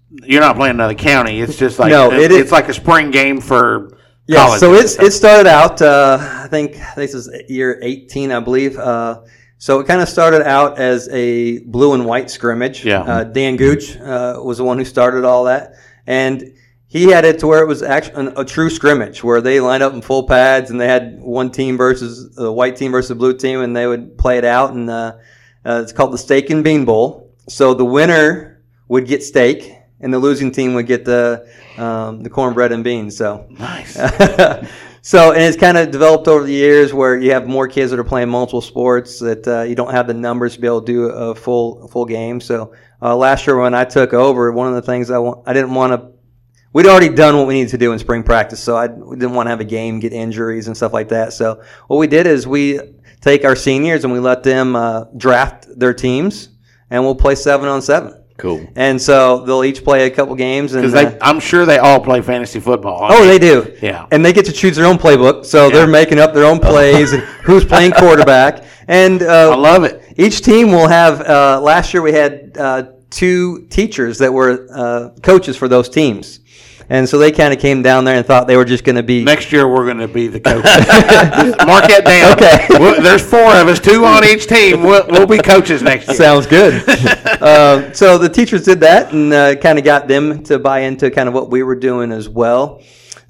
You're not playing another county. It's just like no, it, it, it's like a spring game for. Yeah, College so it's it started out, uh, I think this is year eighteen, I believe. Uh, so it kind of started out as a blue and white scrimmage. Yeah. Uh, Dan Gooch uh, was the one who started all that. And he had it to where it was actually an, a true scrimmage where they lined up in full pads and they had one team versus the white team versus the blue team, and they would play it out. And uh, uh, it's called the Steak and Bean Bowl. So the winner would get steak, and the losing team would get the um, the cornbread and beans. So nice. So and it's kind of developed over the years where you have more kids that are playing multiple sports that uh, you don't have the numbers to be able to do a full full game. So uh, last year when I took over, one of the things I want I didn't want to. We'd already done what we needed to do in spring practice, so I didn't want to have a game, get injuries and stuff like that. So what we did is we take our seniors and we let them uh, draft their teams, and we'll play seven on seven. Cool. And so they'll each play a couple games. Because uh, I'm sure they all play fantasy football. Oh, they do. Yeah. And they get to choose their own playbook. So yeah. They're making up their own plays and who's playing quarterback. And uh, I love it. Each team will have uh, – last year we had uh, two teachers that were uh, coaches for those teams. And so they kind of came down there and thought they were just going to be. Next year we're going to be the coaches. Mark that down. Okay. We'll, there's four of us, two on each team. We'll, we'll be coaches next year. Sounds good. uh, so the teachers did that and uh, kind of got them to buy into kind of what we were doing as well.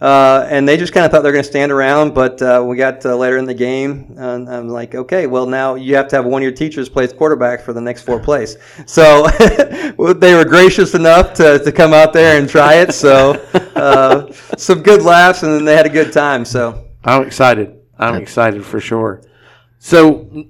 Uh, and they just kind of thought they were going to stand around, but uh, we got uh, later in the game, and I'm like, okay, well, now you have to have one of your teachers play quarterback for the next four plays. So they were gracious enough to, to come out there and try it. So uh, some good laughs, and then they had a good time. So I'm excited. I'm excited for sure. So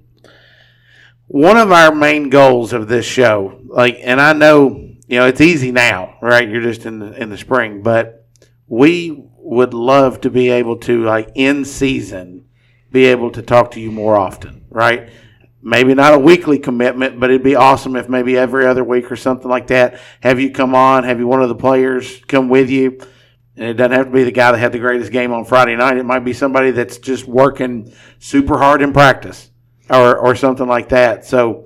one of our main goals of this show, like, and I know, you know, it's easy now, right? You're just in the, in the spring, but we would love to be able to, like, in season, be able to talk to you more often, right? Maybe not a weekly commitment, but it'd be awesome if maybe every other week or something like that, have you come on, have you one of the players come with you. And it doesn't have to be the guy that had the greatest game on Friday night. It might be somebody that's just working super hard in practice or or something like that. So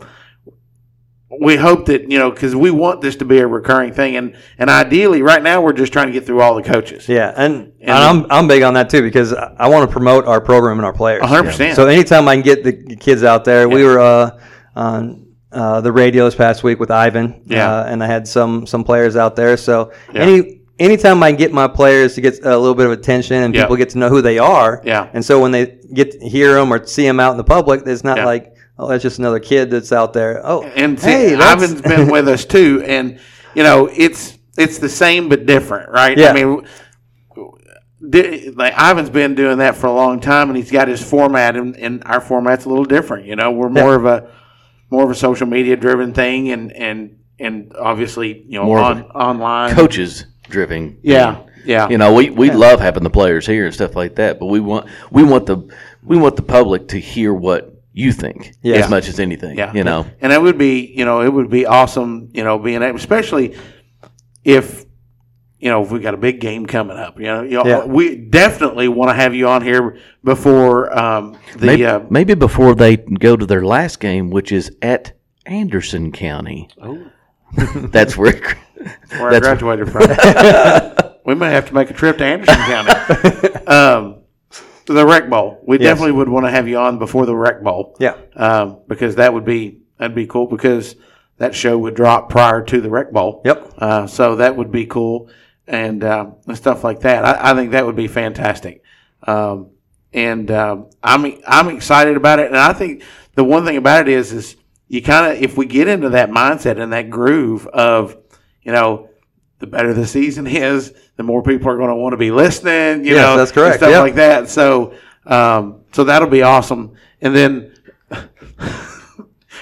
we hope that, you know, because we want this to be a recurring thing. And, and ideally, right now, we're just trying to get through all the coaches. Yeah, and, and, and I'm I'm big on that, too, because I, I want to promote our program and our players. one hundred percent. You know? So anytime I can get the kids out there, yeah. we were uh, on – Uh, the radio this past week with Ivan, yeah. uh, and I had some some players out there. So yeah. any anytime I can get my players to get a little bit of attention and yeah. people get to know who they are, yeah. and so when they get to hear them or see them out in the public, it's not yeah. like, oh, that's just another kid that's out there. Oh, and see, hey, Ivan's been with us too, and you know it's it's the same but different, right? Yeah. I mean, like Ivan's been doing that for a long time, and he's got his format, and, and our format's a little different. You know, we're more yeah. of a more of a social media driven thing, and and and obviously, you know, more on, online coaches driven. Yeah, thing. yeah. You know, we, we yeah. love having the players here and stuff like that, but we want we want the we want the public to hear what you think yeah. as much as anything. Yeah. You know, and it would be you know it would be awesome. You know, being able, especially if you know if we got a big game coming up. You know, you know yeah. we definitely want to have you on here before um, the maybe, uh, maybe before they go to their last game, which is at Anderson County. Oh, that's where that's where that's I graduated from. We may have to make a trip to Anderson County. um, the Rec Bowl. We yes. definitely would want to have you on before the Rec Bowl. Yeah, um, because that would be that'd be cool because that show would drop prior to the Rec Bowl. Yep. Uh, so that would be cool. And uh, stuff like that. I, I think that would be fantastic. Um, and uh, I'm I'm excited about it. And I think the one thing about it is is you kind of, if we get into that mindset and that groove of, you know, the better the season is, the more people are going to want to be listening. You yes, know, that's correct. And stuff yep. like that. So um, so that'll be awesome. And then.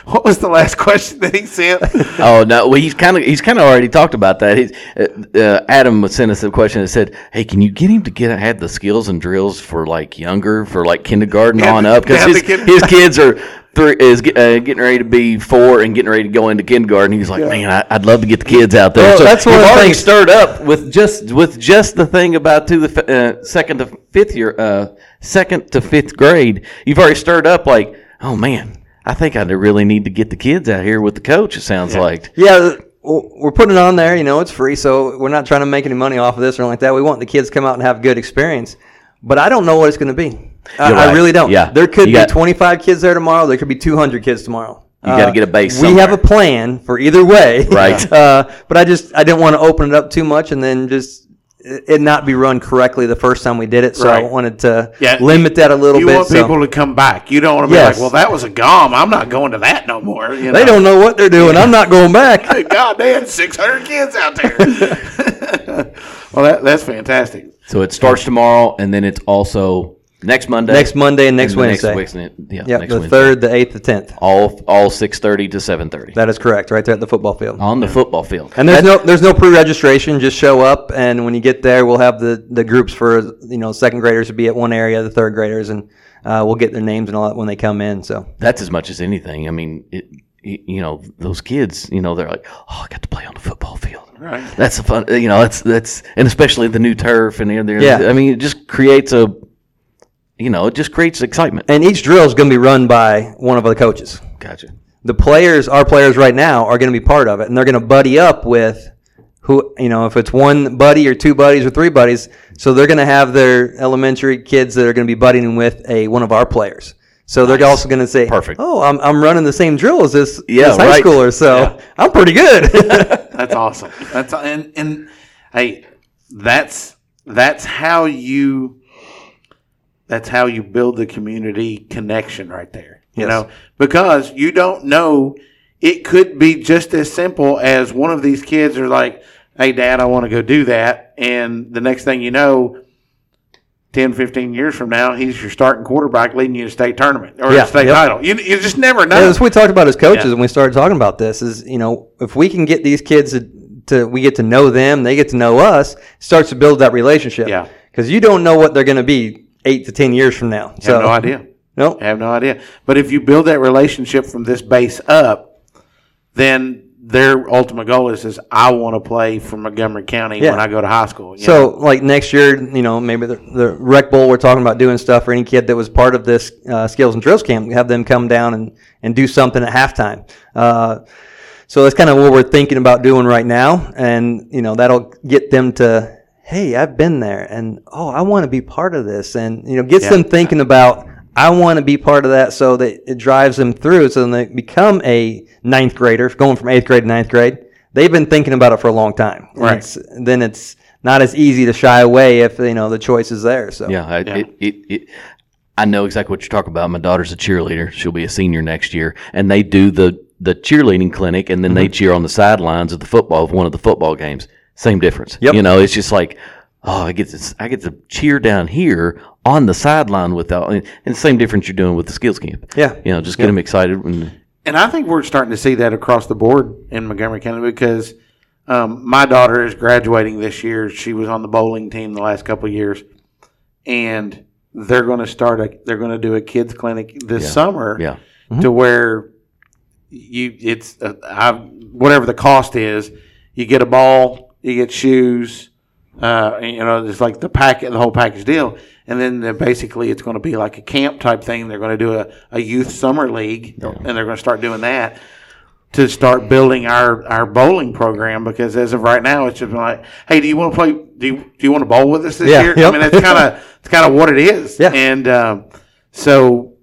What was the last question that he sent? Oh no, well he's kind of he's kind of already talked about that. He's, uh, uh, Adam sent us a question that said, "Hey, can you get him to get have the skills and drills for like younger, for like kindergarten yeah, on up? Because his, kid- his kids are three, is uh, getting ready to be four and getting ready to go into kindergarten." He's like, yeah. "Man, I, I'd love to get the kids out there." Well, so that's what already stirred up with just with just the thing about to the uh, second to fifth year, uh, second to fifth grade. You've already stirred up like, "Oh man. I think I really need to get the kids out here with the coach," it sounds yeah. like. Yeah, we're putting it on there. You know, it's free, so we're not trying to make any money off of this or anything like that. We want the kids to come out and have a good experience. But I don't know what it's going to be. I, right. I really don't. Yeah. There could you be got, twenty-five kids there tomorrow. There could be two hundred kids tomorrow. You uh, got to get a base somewhere. We have a plan for either way. Right. uh, but I just I didn't want to open it up too much and then just it not be run correctly the first time we did it, so right. I wanted to yeah. limit that a little you bit. You want people so. to come back. You don't want to yes. be like, well, that was a gom. I'm not going to that no more. You know? They don't know what they're doing. I'm not going back. God, they had six hundred kids out there. Well, that, that's fantastic. So it starts tomorrow, and then it's also next Monday. Next Monday and next and Wednesday. Next Wednesday. Yeah, yep, next the Wednesday. third, the eighth, the tenth. All all six thirty to seven thirty. That is correct, right there at the football field. On the yeah. football field. And there's That's, no there's no pre-registration. Just show up, and when you get there, we'll have the, the groups for, you know, second graders will be at one area, the third graders, and uh, we'll get their names and all that when they come in. So that's as much as anything. I mean, it, you know, those kids, you know, they're like, oh, I got to play on the football field. Right. That's a fun, you know, that's, that's and especially the new turf and everything. Yeah. I mean, it just creates a, you know, it just creates excitement. And each drill is going to be run by one of the coaches. Gotcha. The players, our players right now, are going to be part of it, and they're going to buddy up with who, you know, if it's one buddy or two buddies or three buddies. So they're going to have their elementary kids that are going to be buddying with a one of our players. So they're nice. also going to say, "Perfect. Oh, I'm I'm running the same drill as this, yeah, this high right. schooler, so yeah. I'm pretty good." That's awesome. That's and and hey, that's that's how you. That's how you build the community connection right there, you yes. know, because you don't know. It could be just as simple as one of these kids are like, hey, Dad, I want to go do that. And the next thing you know, ten, fifteen years from now, he's your starting quarterback leading you to state tournament or yeah, state yep. title. You, you just never know. Yeah, that's what we talked about as coaches yeah. when we started talking about this is, you know, if we can get these kids to, to we get to know them, they get to know us, starts to build that relationship. Yeah, because you don't know what they're going to be eight to ten years from now. So, have no idea. No, nope. I have no idea. But if you build that relationship from this base up, then their ultimate goal is, is I want to play for Montgomery County yeah. when I go to high school. You so, know? Like next year, you know, maybe the, the Rec Bowl, we're talking about doing stuff for any kid that was part of this uh, skills and drills camp, have them come down and, and do something at halftime. Uh, so that's kind of what we're thinking about doing right now. And, you know, that'll get them to, hey, I've been there, and, oh, I want to be part of this. And, you know, gets yeah. them thinking about, I want to be part of that, so that it drives them through. So then they become a ninth grader, going from eighth grade to ninth grade. They've been thinking about it for a long time. Right. It's, then it's not as easy to shy away if, you know, the choice is there. So yeah, I, yeah. It, it, it, I know exactly what you're talking about. My daughter's a cheerleader. She'll be a senior next year. And they do the, the cheerleading clinic, and then mm-hmm. they cheer on the sidelines of the football, of one of the football games. Same difference. Yep. You know, it's just like, oh, I get to, I get to cheer down here on the sideline with all, and the same difference you're doing with the skills camp. Yeah. You know, just get yeah. them excited. When, and I think we're starting to see that across the board in Montgomery County, because um, my daughter is graduating this year. She was on the bowling team the last couple of years, and they're going to start a, they're going to do a kids clinic this yeah. summer yeah. Mm-hmm. to where you, it's, uh, I, whatever the cost is, you get a ball, you get shoes, Uh, you know, it's like the packet, the whole package deal. And then basically it's going to be like a camp type thing. They're going to do a, a youth summer league, yeah. and they're going to start doing that to start building our, our bowling program, because as of right now, it's just like, hey, do you want to play? Do you, do you want to bowl with us this yeah. year? Yep. I mean, that's kind of it's kind of what it is. Yeah. And um, so,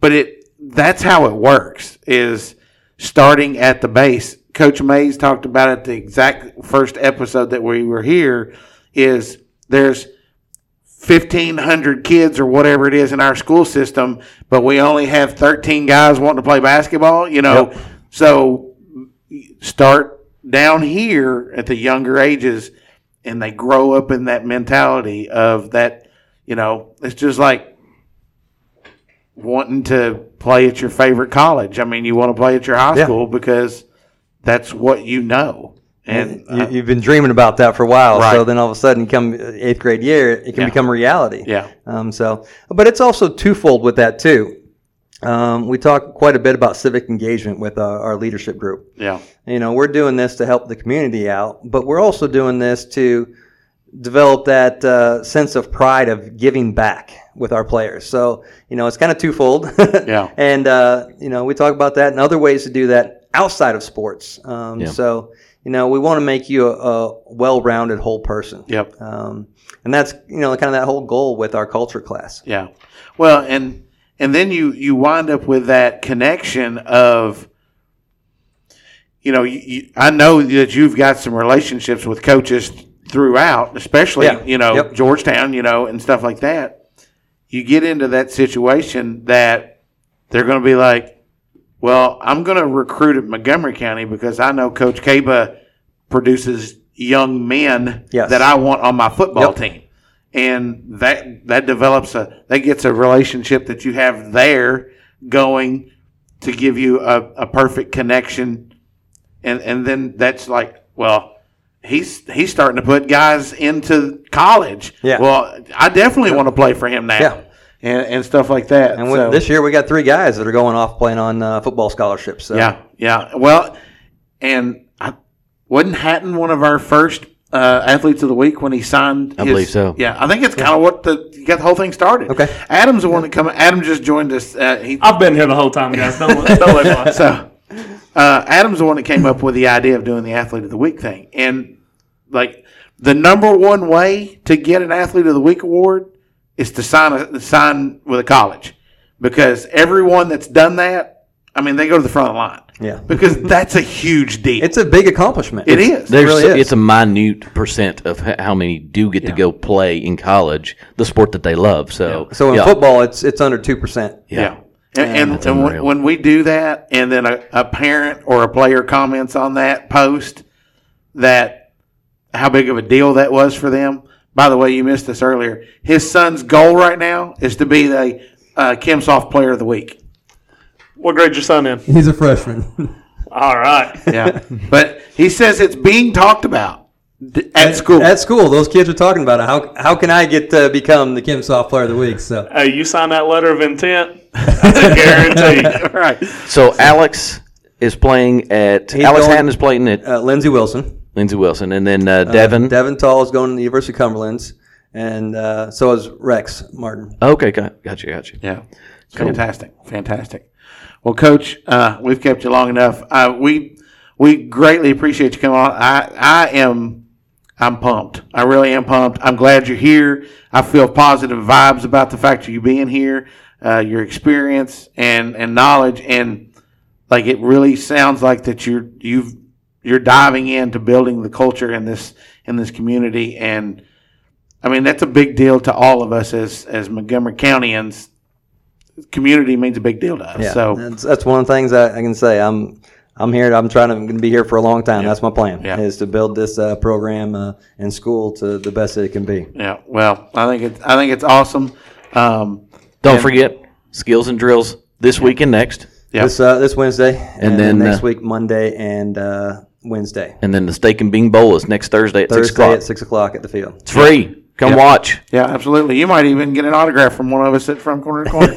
but it that's how it works, is starting at the base. Coach Mays talked about it the exact first episode that we were here, is there's fifteen hundred kids or whatever it is in our school system, but we only have thirteen guys wanting to play basketball, you know. Yep. So start down here at the younger ages, and they grow up in that mentality of that, you know, it's just like wanting to play at your favorite college. I mean, you want to play at your high yeah. school because – that's what you know, and you, you've been dreaming about that for a while. Right. So then, all of a sudden, come eighth grade year, it can yeah. become reality. Yeah. Um. So, but it's also twofold with that too. Um. We talk quite a bit about civic engagement with our, our leadership group. Yeah. You know, we're doing this to help the community out, but we're also doing this to develop that uh, sense of pride of giving back with our players. So, you know, it's kind of twofold. yeah. And uh, you know, we talk about that and other ways to do that outside of sports. Um, yeah. So, you know, we want to make you a, a well-rounded whole person. Yep. Um, and that's, you know, kind of that whole goal with our culture class. Yeah. Well, and and then you, you wind up with that connection of, you know, you, you, I know that you've got some relationships with coaches throughout, especially, yeah. you know, yep. Georgetown, you know, and stuff like that. You get into that situation that they're going to be like, well, I'm going to recruit at Montgomery County because I know Coach Caba produces young men yes. that I want on my football yep. team. And that that develops a – that gets a relationship that you have there going to give you a, a perfect connection. And and then that's like, well, he's he's starting to put guys into college. Yeah. Well, I definitely want to play for him now. Yeah. And, and stuff like that. And so, this year we got three guys that are going off playing on uh, football scholarships. So. Yeah, yeah. Well, and I, wasn't Hatton one of our first uh, athletes of the week when he signed? I his, believe so. Yeah, I think it's kind of what the got the whole thing started. Okay, Adam's the one that come. Adam just joined us. Uh, he, I've been here the whole time, guys. Don't let go. So uh, Adam's the one that came up with the idea of doing the athlete of the week thing, and like the number one way to get an athlete of the week award is to sign a, sign with a college, because everyone that's done that, I mean, they go to the front of the line. Yeah. Because that's a huge deal. It's a big accomplishment. It is. There's, it really is. It's a minute percent of how many do get yeah. to go play in college, the sport that they love. So, yeah. so in yeah. football, it's it's under two percent. Yeah. yeah. And, and, and when, when we do that, and then a, a parent or a player comments on that post that how big of a deal that was for them. By the way, you missed this earlier. His son's goal right now is to be the uh, Kimsoft Player of the Week. What grade your son in? He's a freshman. All right. Yeah. But he says it's being talked about. At, at school, at school, those kids are talking about it. How how can I get to become the Kimsoft Player of the Week? So, hey, you sign that letter of intent, that's a guarantee. All right. So Alex is playing at He's Alex going, Hatton is playing at uh, Lindsey Wilson. Lindsey Wilson, and then uh, Devin uh, Devin Tall is going to the University of Cumberland's, and uh, so is Rex Martin. Okay, got gotcha, you, got you. Yeah, cool. fantastic, fantastic. Well, Coach, uh, we've kept you long enough. Uh, we we greatly appreciate you coming on. I I am. I'm pumped. I really am pumped. I'm glad you're here. I feel positive vibes about the fact of you being here, uh, your experience and, and knowledge, and like it really sounds like that you're you've you're diving into building the culture in this in this community, and I mean that's a big deal to all of us as as Montgomery Countyans. Community means a big deal to us. Yeah, so that's, that's one of the things I, I can say. I'm. I'm here. I'm trying to I'm going to be here for a long time. Yeah. That's my plan, yeah. is to build this uh, program uh, and school to the best that it can be. Yeah. Well, I think it's I think it's awesome. Um, Don't forget skills and drills this yeah. week and next. Yeah. This uh, this Wednesday and, and then next uh, week Monday and uh, Wednesday. And then the Steak and Bean Bowl is next Thursday at Thursday six o'clock. Thursday at six o'clock at the field. It's free. Come yeah. watch. Yeah, absolutely. You might even get an autograph from one of us at From Corner to Corner.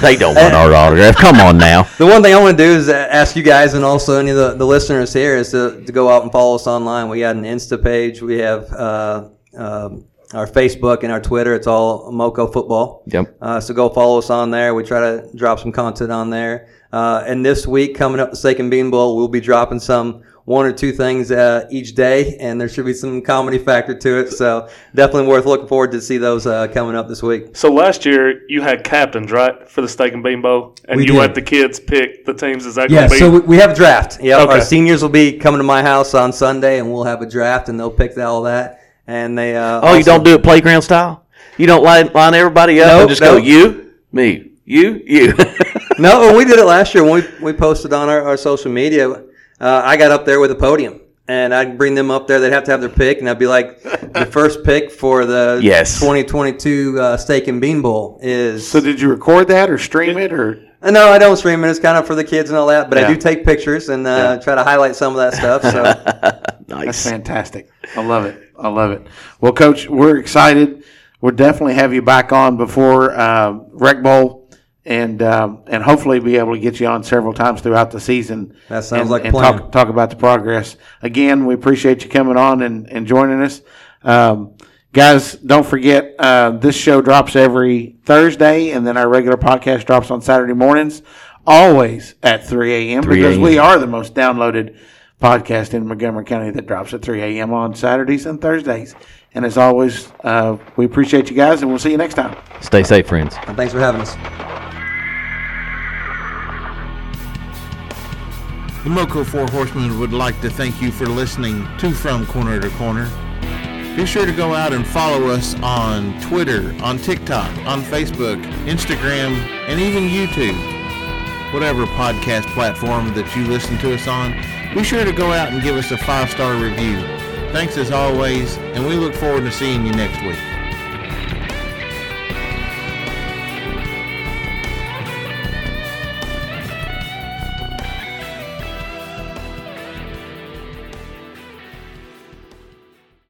They don't want our autograph. Come on now. The one thing I want to do is ask you guys and also any of the, the listeners here is to, to go out and follow us online. We got an Insta page. We have uh, uh, our Facebook and our Twitter. It's all Moco Football. Yep. Uh, so go follow us on there. We try to drop some content on there. Uh, and this week, coming up the Steak and Bean Bowl, we'll be dropping some one or two things uh, each day, and there should be some comedy factor to it. So definitely worth looking forward to see those uh, coming up this week. So last year you had captains, right, for the Steak and Bean Bowl, and we you did. Let the kids pick the teams. Is that yeah, going to be? Yeah, so we have a draft. Yep, okay. Our seniors will be coming to my house on Sunday, and we'll have a draft, and they'll pick all that. And they. Uh, oh, also, you don't do it playground style? You don't line, line everybody up nope, and just nope. go you, me, you, you. No, we did it last year when we we posted on our, our social media. Uh, I got up there with a podium, and I'd bring them up there. They'd have to have their pick, and I'd be like, the first pick for the yes. twenty twenty-two uh, Steak and Bean Bowl is... So did you record that or stream it? or? No, I don't stream it. It's kind of for the kids and all that, but yeah. I do take pictures and uh, yeah. try to highlight some of that stuff. So nice. That's fantastic. I love it. I love it. Well, Coach, we're excited. We'll definitely have you back on before uh, Rec Bowl. And um, and hopefully be able to get you on several times throughout the season. That sounds and, like and plan. Talk, talk about the progress. Again, we appreciate you coming on and, and joining us. Um, guys, don't forget, uh, this show drops every Thursday, and then our regular podcast drops on Saturday mornings, always at three a.m. because we are the most downloaded podcast in Montgomery County that drops at three a.m. on Saturdays and Thursdays. And as always, uh, we appreciate you guys, and we'll see you next time. Stay safe, friends. And thanks for having us. The Moco Four Horsemen would like to thank you for listening to From Corner to Corner. Be sure to go out and follow us on Twitter, on TikTok, on Facebook, Instagram, and even YouTube. Whatever podcast platform that you listen to us on, be sure to go out and give us a five-star review. Thanks as always, and we look forward to seeing you next week.